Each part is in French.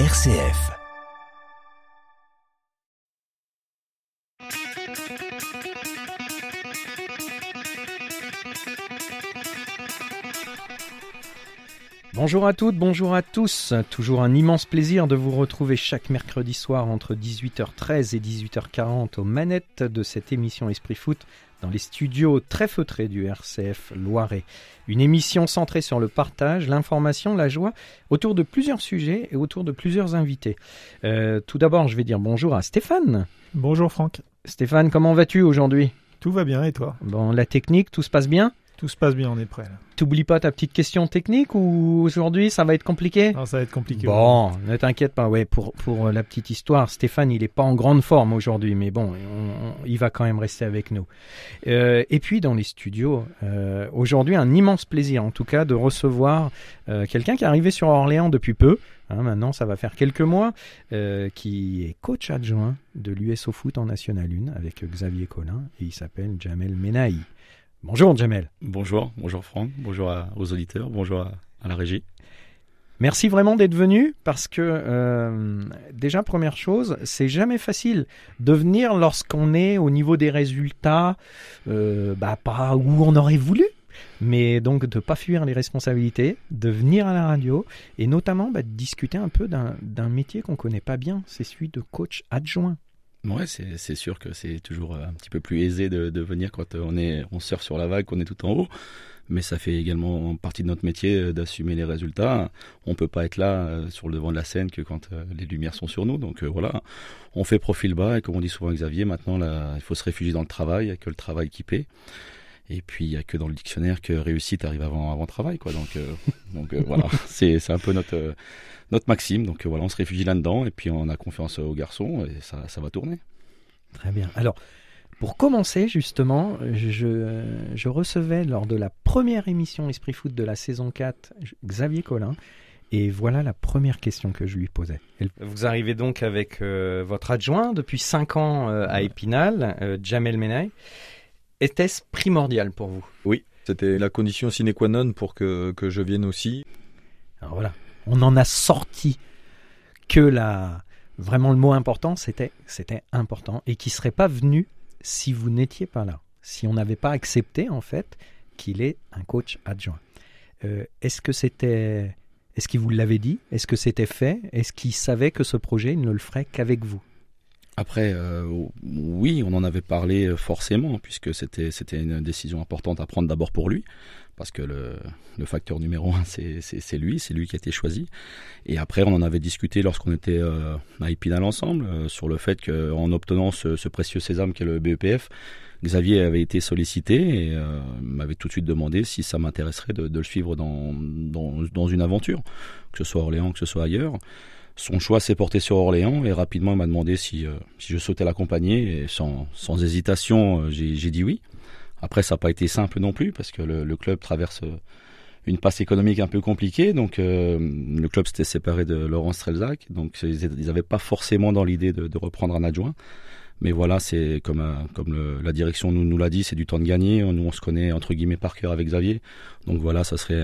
RCF. Bonjour à toutes, bonjour à tous. Toujours un immense plaisir de vous retrouver chaque mercredi soir entre 18h13 et 18h40 aux manettes de cette émission Esprit Foot dans les studios très feutrés du RCF Loiret. Une émission centrée sur le partage, l'information, la joie, autour de plusieurs sujets et autour de plusieurs invités. Tout d'abord, je vais dire bonjour à Stéphane. Bonjour Franck. Stéphane, comment vas-tu aujourd'hui ? Tout va bien et toi ? Bon, la technique, tout se passe bien ? Tout se passe bien, on est prêt. T'oublies pas ta petite question technique ou aujourd'hui ça va être compliqué ? Non, ça va être compliqué. Bon, ouais. Ne t'inquiète pas, ouais, pour la petite histoire, Stéphane il n'est pas en grande forme aujourd'hui, mais bon, il va quand même rester avec nous. Et puis dans les studios, aujourd'hui un immense plaisir en tout cas de recevoir quelqu'un qui est arrivé sur Orléans depuis peu, hein, maintenant ça va faire quelques mois, qui est coach adjoint de l'USO Foot en National 1 avec Xavier Collin et il s'appelle Djamel Menaï. Bonjour Djamel. Bonjour, bonjour Franck, bonjour aux auditeurs, bonjour à la régie. Merci vraiment d'être venu parce que déjà première chose, c'est jamais facile de venir lorsqu'on est au niveau des résultats, pas où on aurait voulu, mais donc de ne pas fuir les responsabilités, de venir à la radio et notamment de discuter un peu d'un métier qu'on ne connaît pas bien, c'est celui de coach adjoint. Ouais, c'est sûr que c'est toujours un petit peu plus aisé de venir quand on surfe sur la vague, qu'on est tout en haut. Mais ça fait également partie de notre métier d'assumer les résultats. On ne peut pas être là sur le devant de la scène que quand les lumières sont sur nous. Donc voilà, on fait profil bas et comme on dit souvent Xavier, maintenant là, il faut se réfugier dans le travail, il n'y a que le travail qui paie. Et puis il n'y a que dans le dictionnaire que réussite arrive avant travail, quoi. Donc voilà, c'est un peu notre maxime. Donc voilà, on se réfugie là-dedans et puis on a confiance aux garçons et ça va tourner. Très bien. Alors, pour commencer justement, je recevais lors de la première émission Esprit Foot de la saison 4 Xavier Collin. Et voilà la première question que je lui posais. Vous arrivez donc avec votre adjoint depuis 5 ans à Épinal, Djamel Menaï. Était-ce primordial pour vous ? Oui, c'était la condition sine qua non pour que je vienne aussi. Alors voilà, on en a sorti que vraiment le mot important, c'était important et qui ne serait pas venu si vous n'étiez pas là, si on n'avait pas accepté en fait qu'il est un coach adjoint. Est-ce qu'il vous l'avait dit ? Est-ce que c'était fait ? Est-ce qu'il savait que ce projet il ne le ferait qu'avec vous ? Après, oui, on en avait parlé forcément, puisque c'était une décision importante à prendre d'abord pour lui, parce que le facteur numéro 1, c'est lui qui a été choisi. Et après, on en avait discuté lorsqu'on était à Épinal ensemble, sur le fait qu'en obtenant ce précieux sésame qu'est le BEPF, Xavier avait été sollicité et m'avait tout de suite demandé si ça m'intéresserait de le suivre dans une aventure, que ce soit à Orléans, que ce soit ailleurs. Son choix s'est porté sur Orléans et rapidement il m'a demandé si je souhaitais l'accompagner et sans hésitation j'ai dit oui. Après ça n'a pas été simple non plus parce que le club traverse une passe économique un peu compliquée donc le club s'était séparé de Laurent Strelzac donc ils n'avaient pas forcément dans l'idée de reprendre un adjoint. Mais voilà, c'est comme la direction nous l'a dit, c'est du temps de gagner. Nous on se connaît entre guillemets par cœur avec Xavier donc voilà ça serait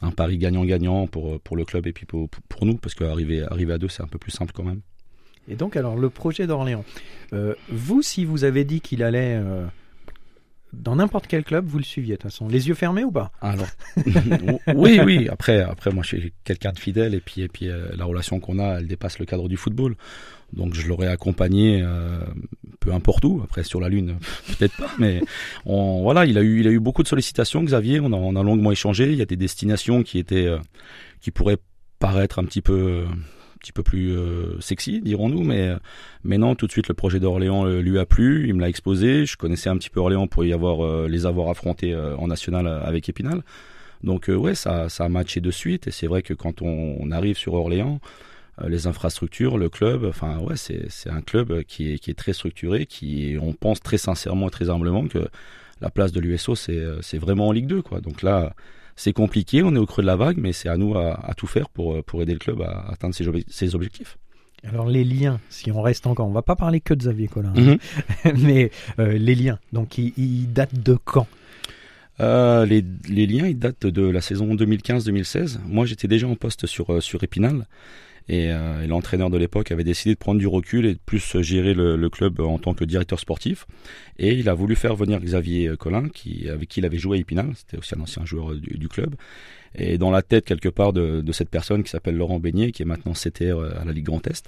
un pari gagnant-gagnant pour le club et puis pour nous, parce qu'arriver à deux, c'est un peu plus simple quand même. Et donc, alors, le projet d'Orléans. Vous, si vous avez dit qu'il allait dans n'importe quel club, vous le suiviez, de toute façon. Les yeux fermés ou pas ? Alors, oui. Après, moi, je suis quelqu'un de fidèle et puis la relation qu'on a, elle dépasse le cadre du football. Donc, je l'aurais accompagné peu importe où. Après, sur la Lune, peut-être pas. Mais voilà, il a eu beaucoup de sollicitations, Xavier. On a longuement échangé. Il y a des destinations qui pourraient paraître un petit peu plus sexy, dirons-nous. Mais non, tout de suite, le projet d'Orléans lui a plu. Il me l'a exposé. Je connaissais un petit peu Orléans pour les avoir affrontés en national avec Épinal. Donc, ouais, ça a matché de suite. Et c'est vrai que quand on arrive sur Orléans, les infrastructures, le club, enfin ouais, c'est un club qui est très structuré, on pense très sincèrement et très humblement que la place de l'USO c'est vraiment en Ligue 2 quoi. Donc là, c'est compliqué, on est au creux de la vague, mais c'est à nous à tout faire pour aider le club à atteindre ses objectifs. Alors les liens, si on reste encore, on va pas parler que de Xavier Collin, mais les liens. Donc ils datent de quand ? Les liens ils datent de la saison 2015-2016. Moi j'étais déjà en poste sur Épinal. et l'entraîneur de l'époque avait décidé de prendre du recul et de plus gérer le club en tant que directeur sportif, et il a voulu faire venir Xavier Collin, avec qui il avait joué à Épinal, c'était aussi un ancien joueur du club, et dans la tête quelque part de cette personne qui s'appelle Laurent Beignet, qui est maintenant CTR à la Ligue Grand Est,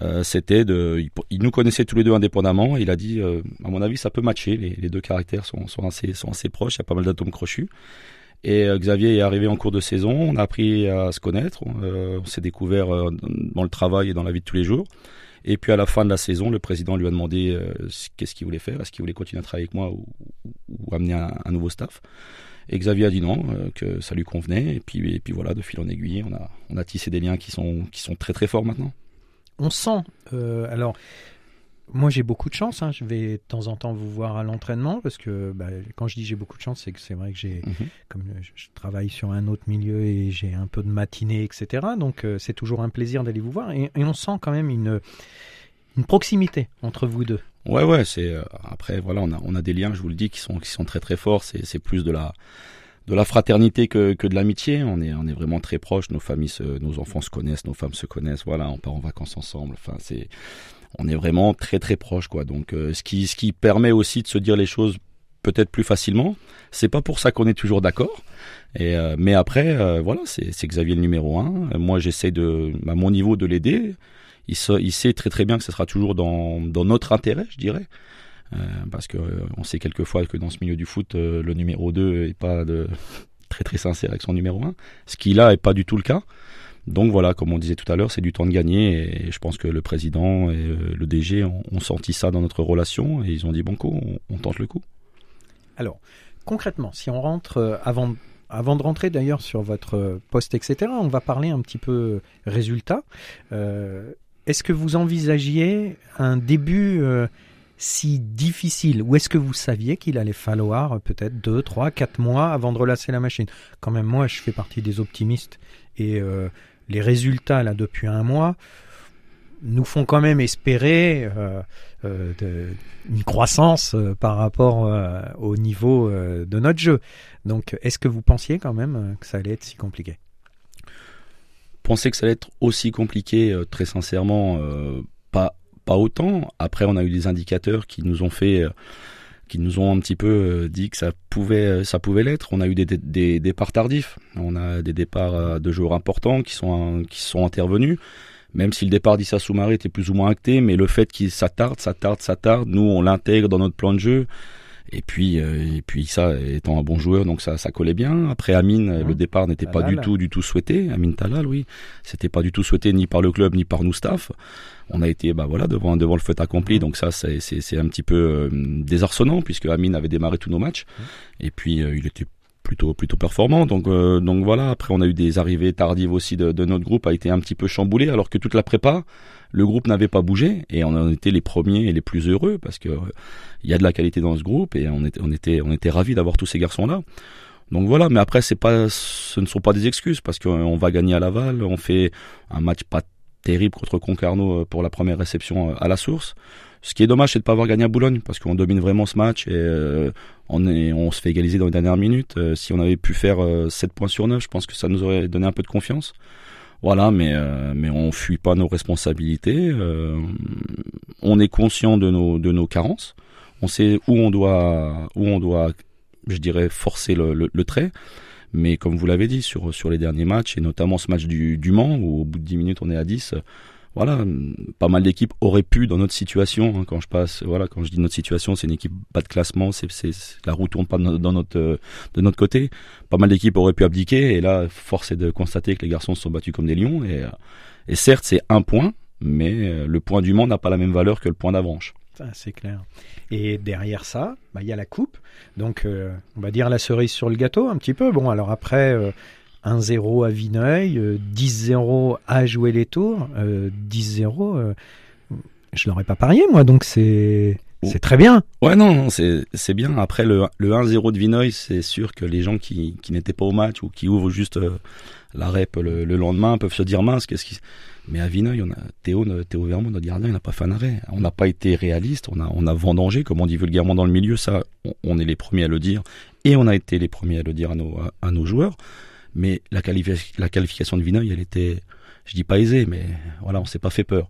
il nous connaissait tous les deux indépendamment, il a dit à mon avis ça peut matcher, les deux caractères sont assez proches, il y a pas mal d'atomes crochus. Et Xavier est arrivé en cours de saison, on a appris à se connaître, on s'est découvert dans le travail et dans la vie de tous les jours. Et puis à la fin de la saison, le président lui a demandé qu'est-ce qu'il voulait faire, est-ce qu'il voulait continuer à travailler avec moi ou amener un nouveau staff. Et Xavier a dit non, que ça lui convenait. Et puis voilà, de fil en aiguille, on a tissé des liens qui sont très très forts maintenant. On sent, alors... Moi, j'ai beaucoup de chance. Je vais de temps en temps vous voir à l'entraînement parce que quand je dis j'ai beaucoup de chance, c'est que c'est vrai que comme je travaille sur un autre milieu et j'ai un peu de matinée, etc. Donc, c'est toujours un plaisir d'aller vous voir. Et on sent quand même une proximité entre vous deux. Ouais. C'est après, voilà, on a des liens. Je vous le dis, qui sont très très forts. C'est plus de la fraternité que de l'amitié. On est vraiment très proches. Nos familles, nos enfants se connaissent, nos femmes se connaissent. Voilà, on part en vacances ensemble. Enfin, on est vraiment très très proches, quoi. Donc, ce qui permet aussi de se dire les choses peut-être plus facilement. C'est pas pour ça qu'on est toujours d'accord. Mais après, voilà, c'est Xavier le numéro 1. Moi, j'essaie à mon niveau de l'aider. Il sait très très bien que ce sera toujours dans notre intérêt, je dirais. Parce qu'on sait quelquefois que dans ce milieu du foot, le numéro 2 n'est pas très très sincère avec son numéro 1. Ce qui là n'est pas du tout le cas. Donc voilà, comme on disait tout à l'heure, c'est du temps de gagner, et je pense que le président et le DG ont senti ça dans notre relation et ils ont dit bon coup, on tente le coup. Alors concrètement, si on rentre, avant de rentrer d'ailleurs sur votre poste, etc., on va parler un petit peu résultats. Est-ce que vous envisagiez un début si difficile, ou est-ce que vous saviez qu'il allait falloir peut-être 2, 3, 4 mois avant de relasser la machine? Quand même, moi je fais partie des optimistes et les résultats là depuis un mois nous font quand même espérer une croissance par rapport au niveau de notre jeu. Donc est-ce que vous pensiez quand même que ça allait être si compliqué? Penser que ça allait être aussi compliqué, très sincèrement, pas autant. Après, on a eu des indicateurs qui nous ont un petit peu dit que ça pouvait l'être. On a eu des départs tardifs, on a des départs de joueurs importants qui sont intervenus, même si le départ d'Issa Soumaré était plus ou moins acté, mais le fait que ça tarde, nous on l'intègre dans notre plan de jeu. Et puis ça, étant un bon joueur, donc ça collait bien. Après Amine, le départ n'était pas du tout souhaité. Amine Talal, oui, c'était pas du tout souhaité ni par le club ni par nous staff. On a été devant le fait accompli. Donc ça c'est un petit peu désarçonnant, puisque Amine avait démarré tous nos matchs et puis il était plutôt performant, donc voilà. Après, on a eu des arrivées tardives aussi de notre groupe, a été un petit peu chamboulé, alors que toute la prépa, le groupe n'avait pas bougé, et on en était les premiers et les plus heureux, parce que il y a de la qualité dans ce groupe, et on était ravis d'avoir tous ces garçons-là. Donc voilà, mais après ce ne sont pas des excuses, parce qu'on va gagner à Laval, on fait un match pas terrible contre Concarneau pour la première réception à la Source. Ce qui est dommage, c'est de ne pas avoir gagné à Boulogne, parce qu'on domine vraiment ce match et on se fait égaliser dans les dernières minutes. Si on avait pu faire 7 points sur 9, je pense que ça nous aurait donné un peu de confiance. Voilà, mais on ne fuit pas nos responsabilités. On est conscient de nos carences. On sait où on doit, je dirais, forcer le trait. Mais comme vous l'avez dit, sur les derniers matchs, et notamment ce match du Mans, où au bout de 10 minutes, on est à 10... Voilà, pas mal d'équipes auraient pu, dans notre situation, quand je dis notre situation, c'est une équipe bas de classement, la roue tourne pas de notre côté. Pas mal d'équipes auraient pu abdiquer, et là, force est de constater que les garçons se sont battus comme des lions, et certes, c'est un point, mais le point du Mans n'a pas la même valeur que le point d'Avranches. Ah, c'est clair. Et derrière ça, y a la coupe, donc on va dire la cerise sur le gâteau, un petit peu. Bon, alors après... 1-0 à Vineuil, 10-0 à Joué-les-Tours, 10-0, je l'aurais pas parié, moi, donc c'est très bien. Ouais, non, c'est bien. Après, le 1-0 de Vineuil, c'est sûr que les gens qui n'étaient pas au match ou qui ouvrent juste la rep le lendemain peuvent se dire mince, qu'est-ce qui... Mais à Vineuil, on a Théo Vermont, notre gardien, il n'a pas fait un arrêt. On n'a pas été réaliste, on a vendangé, comme on dit vulgairement dans le milieu, ça, on est les premiers à le dire, et on a été les premiers à le dire à nos joueurs. Mais la qualification de Vineuil, elle était je dis pas aisé, mais voilà, on s'est pas fait peur.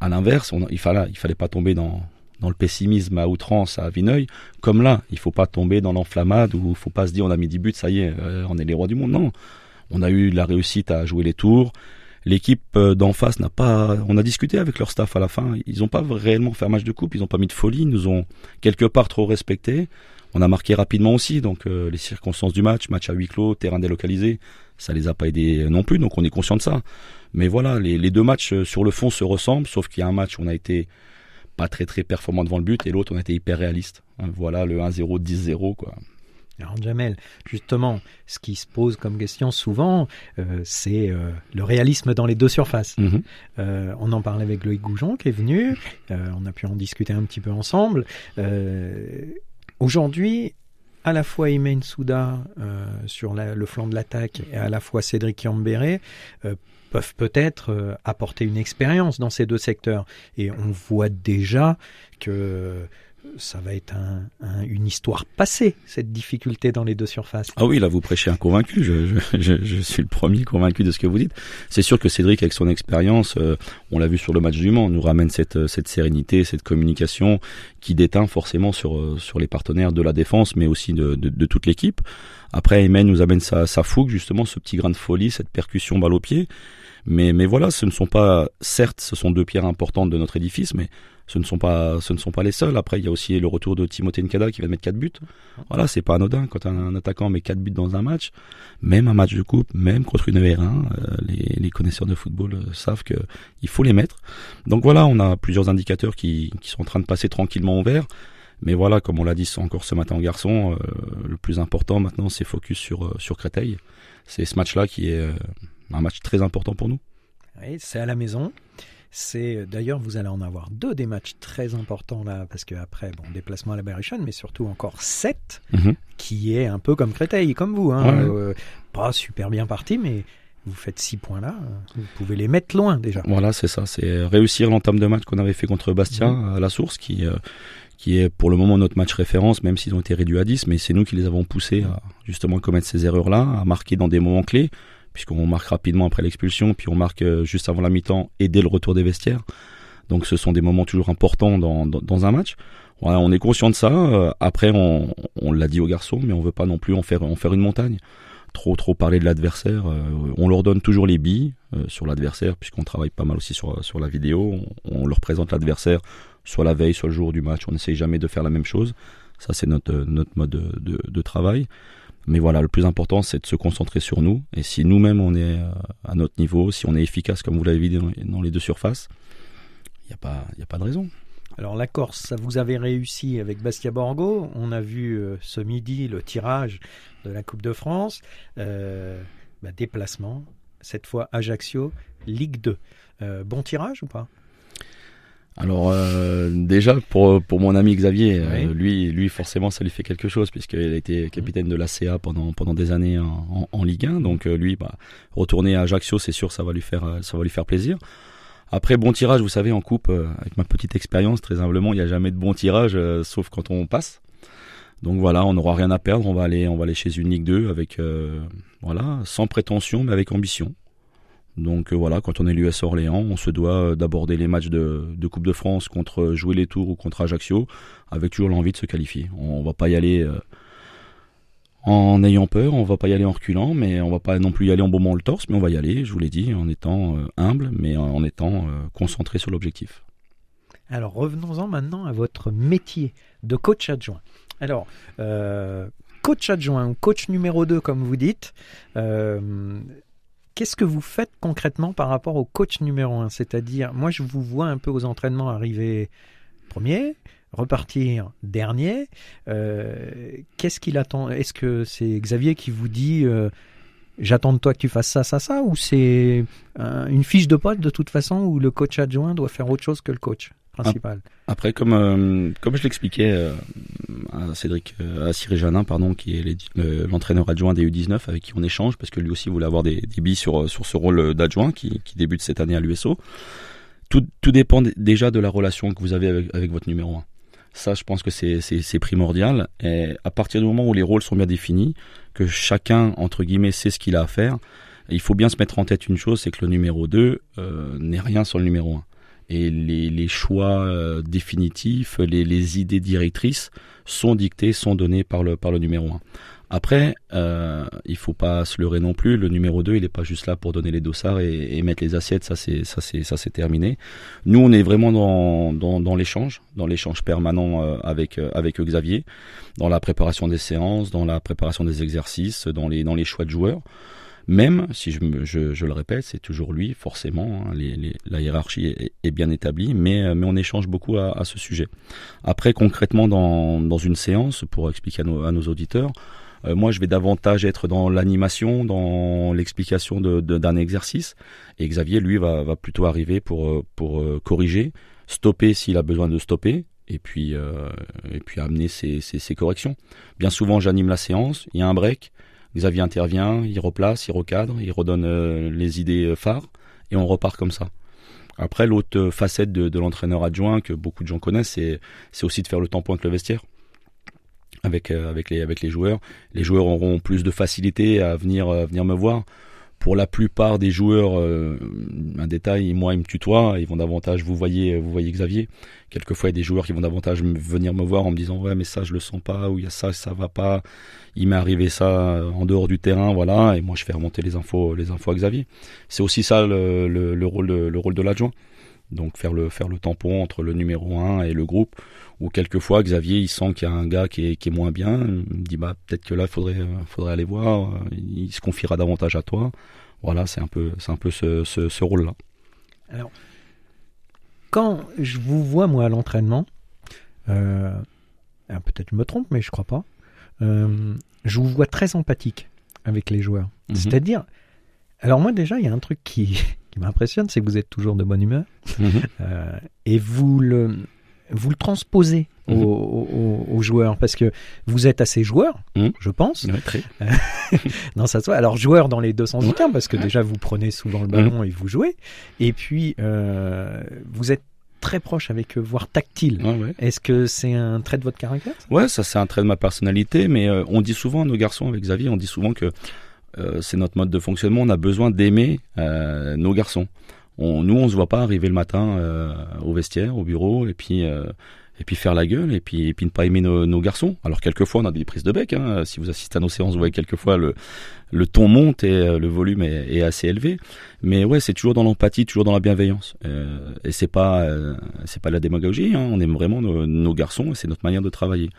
À l'inverse, il fallait pas tomber dans le pessimisme à outrance à Vineuil, comme là, il faut pas tomber dans l'enflammade où il faut pas se dire on a mis 10 buts, ça y est, on est les rois du monde. Non, on a eu la réussite à jouer les tours. L'équipe d'en face n'a pas... On a discuté avec leur staff à la fin. Ils n'ont pas réellement fait un match de coupe. Ils n'ont pas mis de folie. Ils nous ont quelque part trop respectés. On a marqué rapidement aussi. Donc les circonstances du match, match à huis clos, terrain délocalisé, ça les a pas aidés non plus. Donc on est conscient de ça. Mais voilà, les deux matchs sur le fond se ressemblent. Sauf qu'il y a un match où on a été pas très très performant devant le but. Et l'autre, on a été hyper réaliste. Voilà le 1-0, 10-0 quoi. Alors Djamel, justement, ce qui se pose comme question souvent, c'est le réalisme dans les deux surfaces. Mm-hmm. On en parlait avec Loïc Goujon qui est venu, on a pu en discuter un petit peu ensemble. Aujourd'hui, à la fois Aymen Souda sur le flanc de l'attaque et à la fois Cédric Yambéré peuvent peut-être apporter une expérience dans ces deux secteurs. Et on voit déjà que... ça va être une histoire passée, cette difficulté dans les deux surfaces. Ah oui, là vous prêchez un convaincu, je suis le premier convaincu de ce que vous dites. C'est sûr que Cédric, avec son expérience, on l'a vu sur le match du Mans, nous ramène cette sérénité, cette communication qui déteint forcément sur les partenaires de la défense, mais aussi de toute l'équipe. Après, Aymen nous amène sa fougue, justement, ce petit grain de folie, cette percussion balle au pied. Mais voilà, ce ne sont pas, certes, ce sont deux pierres importantes de notre édifice, mais ce ne sont pas les seuls. Après, il y a aussi le retour de Timothée Nkada qui va mettre 4 buts. Voilà, c'est pas anodin quand un attaquant met 4 buts dans un match, même un match de coupe, même contre une R1, les connaisseurs de football savent que il faut les mettre. Donc voilà, on a plusieurs indicateurs qui sont en train de passer tranquillement au vert. Mais voilà, comme on l'a dit encore ce matin aux garçons, le plus important maintenant, c'est focus sur Créteil. C'est ce match-là qui est un match très important pour nous. Oui, c'est à la maison. C'est d'ailleurs, vous allez en avoir deux des matchs très importants là, parce qu'après, déplacement à la Berrichonne, mais surtout encore 7, qui est un peu comme Créteil, comme vous. Ouais. Pas super bien parti, mais vous faites 6 points là, vous pouvez les mettre loin déjà. Voilà, c'est ça, c'est réussir l'entame de match qu'on avait fait contre Bastia à la Source, qui est pour le moment notre match référence, même s'ils ont été réduits à 10, mais c'est nous qui les avons poussés à justement commettre ces erreurs-là, à marquer dans des moments clés, puisqu'on marque rapidement après l'expulsion, puis on marque juste avant la mi-temps et dès le retour des vestiaires. Donc ce sont des moments toujours importants dans un match. Voilà, on est conscient de ça. Après, on l'a dit aux garçons, mais on veut pas non plus en faire une montagne. Trop parler de l'adversaire. On leur donne toujours les billes sur l'adversaire, puisqu'on travaille pas mal aussi sur la vidéo. On leur présente l'adversaire soit la veille, soit le jour du match. On n'essaye jamais de faire la même chose. Ça, c'est notre mode de travail. Mais voilà, le plus important, c'est de se concentrer sur nous. Et si nous-mêmes, on est à notre niveau, si on est efficace, comme vous l'avez dit, dans les deux surfaces, il n'y a pas de raison. Alors la Corse, ça vous avez réussi avec Bastia Borgo. On a vu ce midi le tirage de la Coupe de France. Déplacement, cette fois Ajaccio, Ligue 2. Bon tirage ou pas ? Alors déjà pour mon ami Xavier, oui. Lui forcément ça lui fait quelque chose puisqu'il a été capitaine de l'ACA pendant des années en Ligue 1, donc lui retourner à Ajaccio, c'est sûr ça va lui faire plaisir. Après bon tirage, vous savez en coupe avec ma petite expérience, très humblement, il n'y a jamais de bon tirage sauf quand on passe. Donc voilà, on n'aura rien à perdre, on va aller chez une Ligue 2 avec sans prétention mais avec ambition. Donc voilà, quand on est l'US Orléans, on se doit d'aborder les matchs de Coupe de France contre jouer les tours ou contre Ajaccio avec toujours l'envie de se qualifier. On va pas y aller en ayant peur, on va pas y aller en reculant, mais on va pas non plus y aller en bombant le torse, mais on va y aller, je vous l'ai dit, en étant humble, mais en étant concentré sur l'objectif. Alors revenons-en maintenant à votre métier de coach adjoint. Alors... coach adjoint ou coach numéro 2 comme vous dites... Qu'est-ce que vous faites concrètement par rapport au coach numéro 1 ? C'est-à-dire, moi, je vous vois un peu aux entraînements arriver premier, repartir dernier. Qu'est-ce qu'il attend ? Est-ce que c'est Xavier qui vous dit « j'attends de toi que tu fasses ça, ça, ça » ou c'est une fiche de poste de toute façon où le coach adjoint doit faire autre chose que le coach principal ? Après, comme je l'expliquais à Cyril Jeannin, qui est l'entraîneur adjoint des U19 avec qui on échange, parce que lui aussi voulait avoir des billes sur ce rôle d'adjoint qui débute cette année à l'USO. Tout dépend déjà de la relation que vous avez avec votre numéro 1. Ça, je pense que c'est primordial. Et à partir du moment où les rôles sont bien définis, que chacun, entre guillemets, sait ce qu'il a à faire, Il faut bien se mettre en tête une chose, c'est que le numéro 2 n'est rien sans le numéro 1. Et les choix définitifs, les idées directrices sont dictées, sont données par le numéro 1. Après, il faut pas se leurrer non plus. Le numéro 2, il est pas juste là pour donner les dossards et mettre les assiettes. Ça c'est terminé. Nous, on est vraiment dans l'échange permanent avec Xavier, dans la préparation des séances, dans la préparation des exercices, dans les choix de joueurs. Même si je le répète, c'est toujours lui, forcément. Hein, la hiérarchie est bien établie, mais on échange beaucoup à ce sujet. Après, concrètement, dans une séance, pour expliquer à nos auditeurs, moi, je vais davantage être dans l'animation, dans l'explication d'un exercice, et Xavier, lui, va plutôt arriver pour corriger, stopper s'il a besoin de stopper. Et puis amener ses corrections. Bien souvent, j'anime la séance, il y a un break, Xavier intervient, il replace, il recadre, il redonne les idées phares, et on repart comme ça. Après, l'autre facette de l'entraîneur adjoint que beaucoup de gens connaissent, c'est aussi de faire le tampon avec le vestiaire, avec les joueurs. Les joueurs auront plus de facilité à venir me voir. Pour la plupart des joueurs, un détail, moi ils me tutoient, ils vont davantage, vous voyez Xavier. Quelquefois il y a des joueurs qui vont davantage venir me voir en me disant ouais mais ça je le sens pas, ou il y a ça va pas, il m'est arrivé ça en dehors du terrain, voilà, et moi je fais remonter les infos à Xavier. C'est aussi ça le rôle de l'adjoint. Donc faire le tampon entre le numéro 1 et le groupe, où quelquefois Xavier il sent qu'il y a un gars qui est moins bien, il me dit bah peut-être que là faudrait aller voir, il se confiera davantage à toi. Voilà, c'est un peu ce rôle là. Alors quand je vous vois moi à l'entraînement, peut-être je me trompe mais je crois pas, je vous vois très empathique avec les joueurs. Mm-hmm. C'est-à-dire, alors moi déjà il y a un truc qui m'impressionne, c'est que vous êtes toujours de bonne humeur. Mmh. Et vous le transposez aux joueurs, parce que vous êtes assez joueur, je pense. Ouais, très. Non, ça se voit. Alors joueur dans les deux sens du terme, parce que déjà vous prenez souvent le ballon et vous jouez, et puis vous êtes très proche avec eux, voire tactile. Ouais, ouais. Est-ce que c'est un trait de votre caractère? Ouais, ça c'est un trait de ma personnalité, mais on dit souvent à nos garçons avec Xavier, on dit souvent que c'est notre mode de fonctionnement, on a besoin d'aimer nos garçons. Nous, on se voit pas arriver le matin au vestiaire, au bureau, et puis faire la gueule, et puis ne pas aimer nos garçons. Alors quelquefois, on a des prises de bec. Hein. Si vous assistez à nos séances, vous voyez quelquefois le ton monte et le volume est assez élevé. Mais ouais, c'est toujours dans l'empathie, toujours dans la bienveillance. Et c'est pas la démagogie. Hein. On aime vraiment nos garçons, et c'est notre manière de travailler.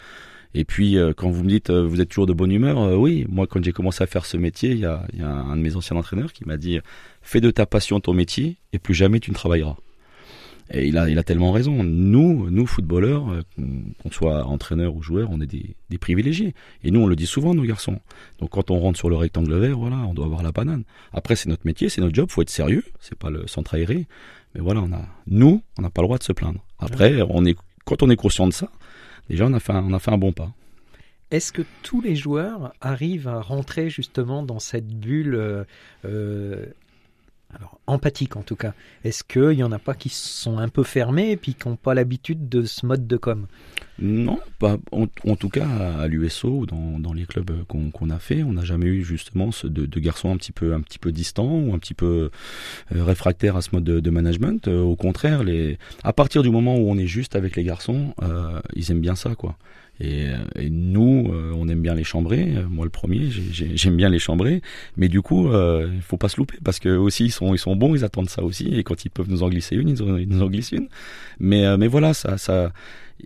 Et puis quand vous me dites vous êtes toujours de bonne humeur, oui, moi quand j'ai commencé à faire ce métier, il y a un de mes anciens entraîneurs qui m'a dit fais de ta passion ton métier et plus jamais tu ne travailleras. Et il a tellement raison. Nous footballeurs, qu'on soit entraîneurs ou joueurs, on est des privilégiés. Et nous on le dit souvent nos garçons. Donc quand on rentre sur le rectangle vert, voilà, on doit avoir la banane. Après c'est notre métier, c'est notre job, faut être sérieux, c'est pas le centre aéré. Mais voilà, on n'a pas le droit de se plaindre. Après quand on est conscient de ça, déjà, on a fait un bon pas. Est-ce que tous les joueurs arrivent à rentrer justement dans cette bulle empathique en tout cas? Est-ce qu'il n'y en a pas qui sont un peu fermés et puis qui n'ont pas l'habitude de ce mode de com'? Non, pas, en tout cas à l'USO ou dans les clubs qu'on a fait, on n'a jamais eu justement de garçons un petit peu distants ou un petit peu réfractaires à ce mode de management. Au contraire, à partir du moment où on est juste avec les garçons, ils aiment bien ça quoi. Et nous, on aime bien les chambrer. Moi, le premier, j'aime bien les chambrer. Mais du coup, il faut pas se louper parce que aussi ils sont bons, ils attendent ça aussi. Et quand ils peuvent nous en glisser une, ils nous en glissent une. Mais voilà, ça.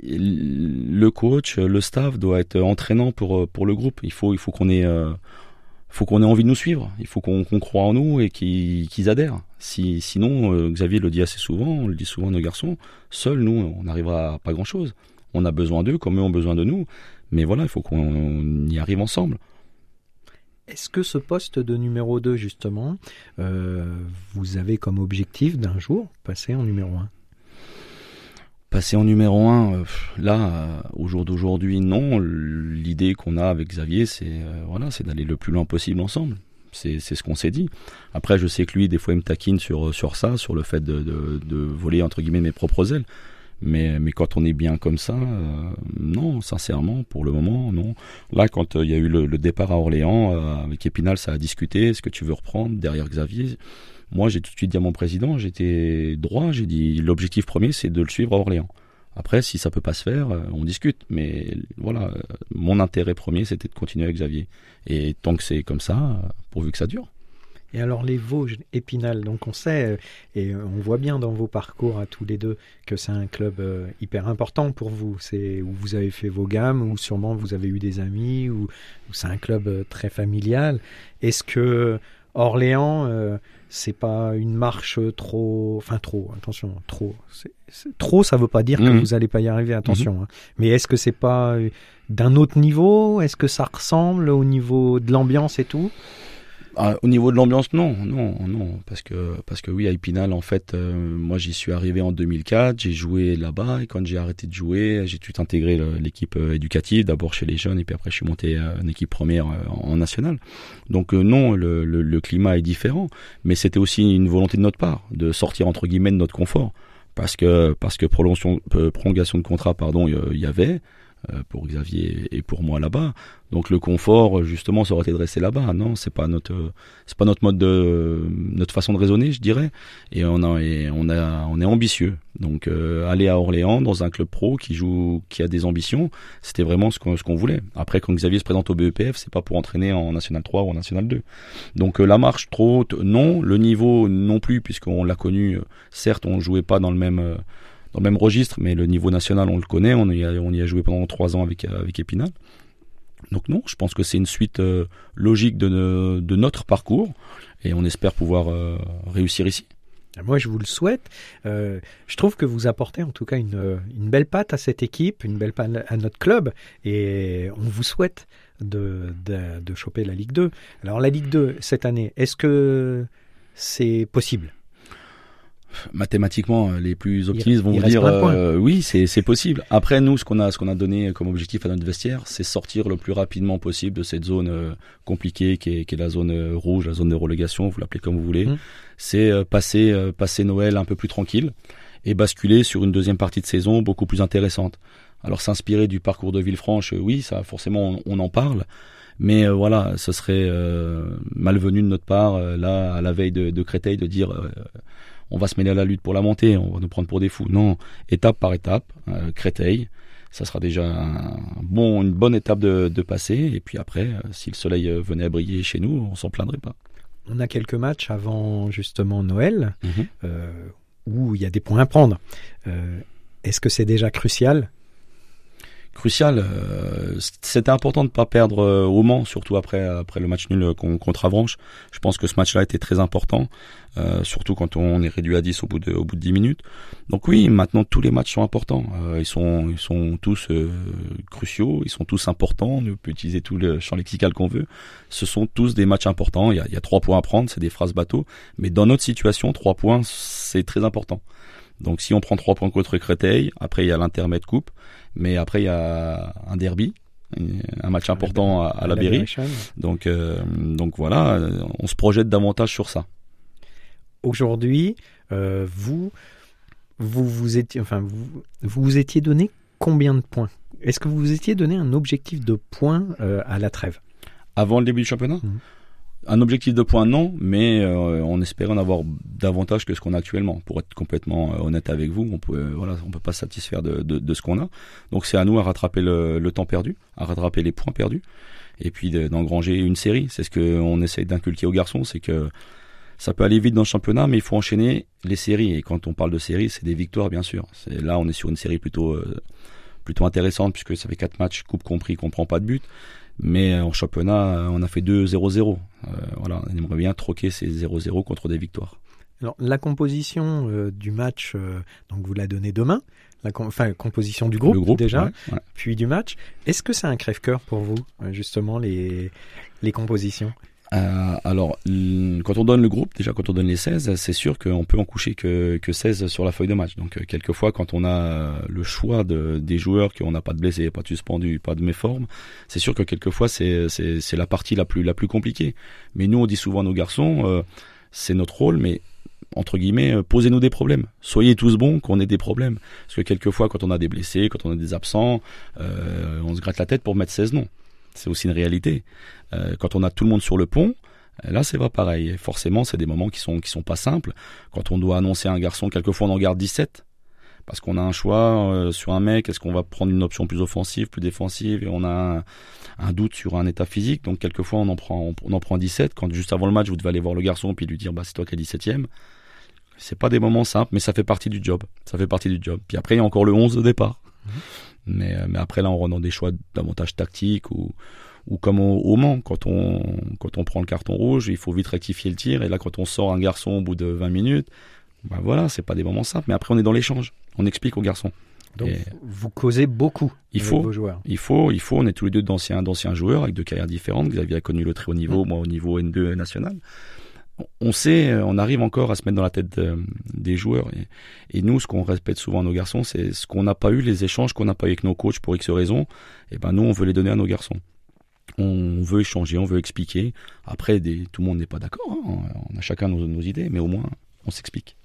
Le coach, le staff doit être entraînant pour le groupe. Il faut qu'on ait envie de nous suivre. Il faut qu'on croie en nous et qu'ils adhèrent. Sinon, Xavier le dit assez souvent. On le dit souvent à nos garçons. Seuls, nous, on n'arrivera à pas grand chose. On a besoin d'eux comme eux ont besoin de nous. Mais voilà, il faut qu'on y arrive ensemble. Est-ce que ce poste de numéro 2, justement, vous avez comme objectif d'un jour passer en numéro 1 ? Passer en numéro 1, là, au jour d'aujourd'hui, non. L'idée qu'on a avec Xavier, c'est d'aller le plus loin possible ensemble. C'est ce qu'on s'est dit. Après, je sais que lui, des fois, il me taquine sur ça, sur le fait de voler, entre guillemets, mes propres ailes. Mais quand on est bien comme ça, non, sincèrement, pour le moment, non. Là, quand il y a eu le départ à Orléans, avec Épinal, ça a discuté, est-ce que tu veux reprendre derrière Xavier? Moi, j'ai tout de suite dit à mon président, j'étais droit, j'ai dit, l'objectif premier, c'est de le suivre à Orléans. Après, si ça peut pas se faire, on discute. Mais voilà, mon intérêt premier, c'était de continuer avec Xavier. Et tant que c'est comme ça, pourvu que ça dure. Et alors les Vosges, Épinal, donc on sait et on voit bien dans vos parcours à tous les deux que c'est un club hyper important pour vous. C'est où vous avez fait vos gammes, où sûrement vous avez eu des amis, où c'est un club très familial. Est-ce que Orléans, c'est pas une marche trop... Enfin trop, attention, trop. Trop, ça veut pas dire que vous allez pas y arriver, attention. Hein. Mais est-ce que c'est pas d'un autre niveau? Est-ce que ça ressemble au niveau de l'ambiance et tout? Au niveau de l'ambiance, non, parce que oui, à Épinal, en fait, moi j'y suis arrivé en 2004, j'ai joué là-bas, et quand j'ai arrêté de jouer, j'ai tout intégré l'équipe éducative, d'abord chez les jeunes, et puis après je suis monté en équipe première en nationale. Donc non, le climat est différent, mais c'était aussi une volonté de notre part, de sortir entre guillemets de notre confort, parce que prolongation de contrat, pardon, il y avait... pour Xavier et pour moi là-bas. Donc le confort, justement, ça aurait été de rester là-bas. Non, c'est pas notre mode de notre façon de raisonner, je dirais. Et on est ambitieux. Donc aller à Orléans dans un club pro qui a des ambitions, c'était vraiment ce qu'on voulait. Après, quand Xavier se présente au BEPF, c'est pas pour entraîner en National 3 ou en National 2. Donc la marche trop haute, non, le niveau non plus, puisqu'on l'a connu. Certes, on jouait pas dans le même registre, mais le niveau national, on le connaît, on y a joué pendant 3 ans avec Épinal. Donc non, je pense que c'est une suite logique de notre parcours, et on espère pouvoir réussir ici. Moi, je vous le souhaite. Je trouve que vous apportez en tout cas une belle patte à cette équipe, une belle patte à notre club, et on vous souhaite de choper la Ligue 2. Alors la Ligue 2, cette année, est-ce que c'est possible ? Mathématiquement, les plus optimistes vont vous dire oui, c'est possible. Après, nous, ce qu'on a donné comme objectif à notre vestiaire, c'est sortir le plus rapidement possible de cette zone compliquée qui est la zone rouge, la zone de relégation, vous l'appelez comme vous voulez. C'est passer Noël un peu plus tranquille et basculer sur une deuxième partie de saison beaucoup plus intéressante. Alors, s'inspirer du parcours de Villefranche, oui, ça forcément on en parle. Mais voilà, ce serait malvenu de notre part, là, à la veille de Créteil, de dire... on va se mêler à la lutte pour la montée, on va nous prendre pour des fous. Non, étape par étape, Créteil, ça sera déjà une bonne étape de passer. Et puis après, si le soleil venait à briller chez nous, on s'en plaindrait pas. On a quelques matchs avant justement Noël, où il y a des points à prendre. Est-ce que c'est déjà crucial? C'était important de ne pas perdre au Mans, surtout après le match nul contre Avranches. Je pense que ce match-là était très important, surtout quand on est réduit à 10 au bout de 10 minutes. Donc oui, maintenant tous les matchs sont importants, ils sont tous cruciaux, ils sont tous importants, on peut utiliser tout le champ lexical qu'on veut. Ce sont tous des matchs importants, il y a 3 points à prendre, c'est des phrases bateau, mais dans notre situation, 3 points, c'est très important. Donc si on prend 3 points contre Créteil, après il y a l'intermède coupe, mais après il y a un derby, un match important à la Berry. Donc voilà, on se projette davantage sur ça. Aujourd'hui, vous étiez donné combien de points? Est-ce que vous vous étiez donné un objectif de points à la trêve? Avant le début du championnat? Un objectif de points, non, mais on espère en avoir davantage que ce qu'on a actuellement. Pour être complètement honnête avec vous, on peut pas se satisfaire de ce qu'on a. Donc c'est à nous à rattraper le temps perdu, à rattraper les points perdus, et puis d'engranger une série. C'est ce qu'on essaye d'inculquer aux garçons, c'est que ça peut aller vite dans le championnat, mais il faut enchaîner les séries. Et quand on parle de séries, c'est des victoires, bien sûr. Là, on est sur une série plutôt intéressante, puisque ça fait 4 matchs, coupe compris, qu'on prend pas de but. Mais en championnat, on a fait 2-0-0. Voilà, on aimerait bien troquer ces 0-0 contre des victoires. Alors, la composition du match, donc vous la donnez demain, composition du groupe déjà, ouais. Puis du match. Est-ce que c'est un crève-cœur pour vous, justement, les compositions ? Alors, quand on donne le groupe, déjà quand on donne les 16, c'est sûr qu'on peut en coucher que 16 sur la feuille de match. Donc, quelquefois, quand on a le choix des joueurs, qu'on n'a pas de blessés, pas de suspendus, pas de méformes, c'est sûr que quelquefois, c'est la partie la plus compliquée. Mais nous, on dit souvent à nos garçons, c'est notre rôle, mais entre guillemets, posez-nous des problèmes. Soyez tous bons qu'on ait des problèmes. Parce que quelquefois, quand on a des blessés, quand on a des absents, on se gratte la tête pour mettre 16 noms. C'est aussi une réalité. Quand on a tout le monde sur le pont, là, c'est pas pareil. Forcément, c'est des moments qui sont pas simples. Quand on doit annoncer à un garçon, quelquefois, on en garde 17. Parce qu'on a un choix sur un mec, est-ce qu'on va prendre une option plus offensive, plus défensive, et on a un doute sur un état physique, donc quelquefois on en prend 17, quand juste avant le match vous devez aller voir le garçon puis lui dire bah c'est toi qui es 17ème. C'est pas des moments simples, mais ça fait partie du job. Puis après il y a encore le 11 de départ. Mais après là on rentre dans des choix davantage tactiques ou comme au Mans, quand on prend le carton rouge, il faut vite rectifier le tir, et là quand on sort un garçon au bout de 20 minutes, bah voilà, c'est pas des moments simples, mais après on est dans l'échange, on explique aux garçons. Donc et vous causez beaucoup. Il faut. On est tous les deux d'anciens joueurs avec deux carrières différentes. Xavier a connu le très haut niveau, moi au niveau N2 national. On sait, on arrive encore à se mettre dans la tête des joueurs. Et nous, ce qu'on répète souvent à nos garçons, c'est ce qu'on n'a pas eu, les échanges qu'on n'a pas eu avec nos coachs pour X raisons. Et ben nous, on veut les donner à nos garçons. On veut échanger, on veut expliquer. Après, tout le monde n'est pas d'accord. Hein. On a chacun nos idées, mais au moins, on s'explique.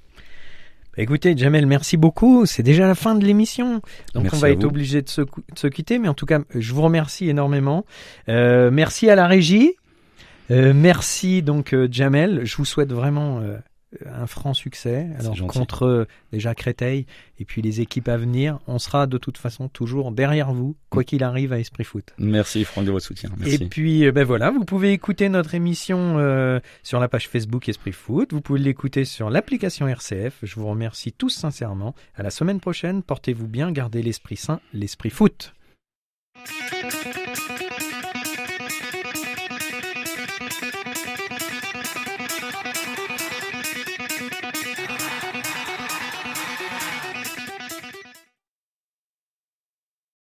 Écoutez, Djamel, merci beaucoup. C'est déjà la fin de l'émission. Donc, merci, on va être obligé de se quitter. Mais en tout cas, je vous remercie énormément. Merci à la régie. Merci, donc, Djamel. Je vous souhaite vraiment un franc succès. Alors, contre déjà Créteil et puis les équipes à venir, on sera de toute façon toujours derrière vous, quoi qu'il arrive à Esprit Foot. Merci, Franck, de votre soutien. Merci. Et puis, ben voilà, vous pouvez écouter notre émission sur la page Facebook Esprit Foot. Vous pouvez l'écouter sur l'application RCF. Je vous remercie tous sincèrement. À la semaine prochaine. Portez-vous bien, gardez l'esprit sain, l'esprit foot.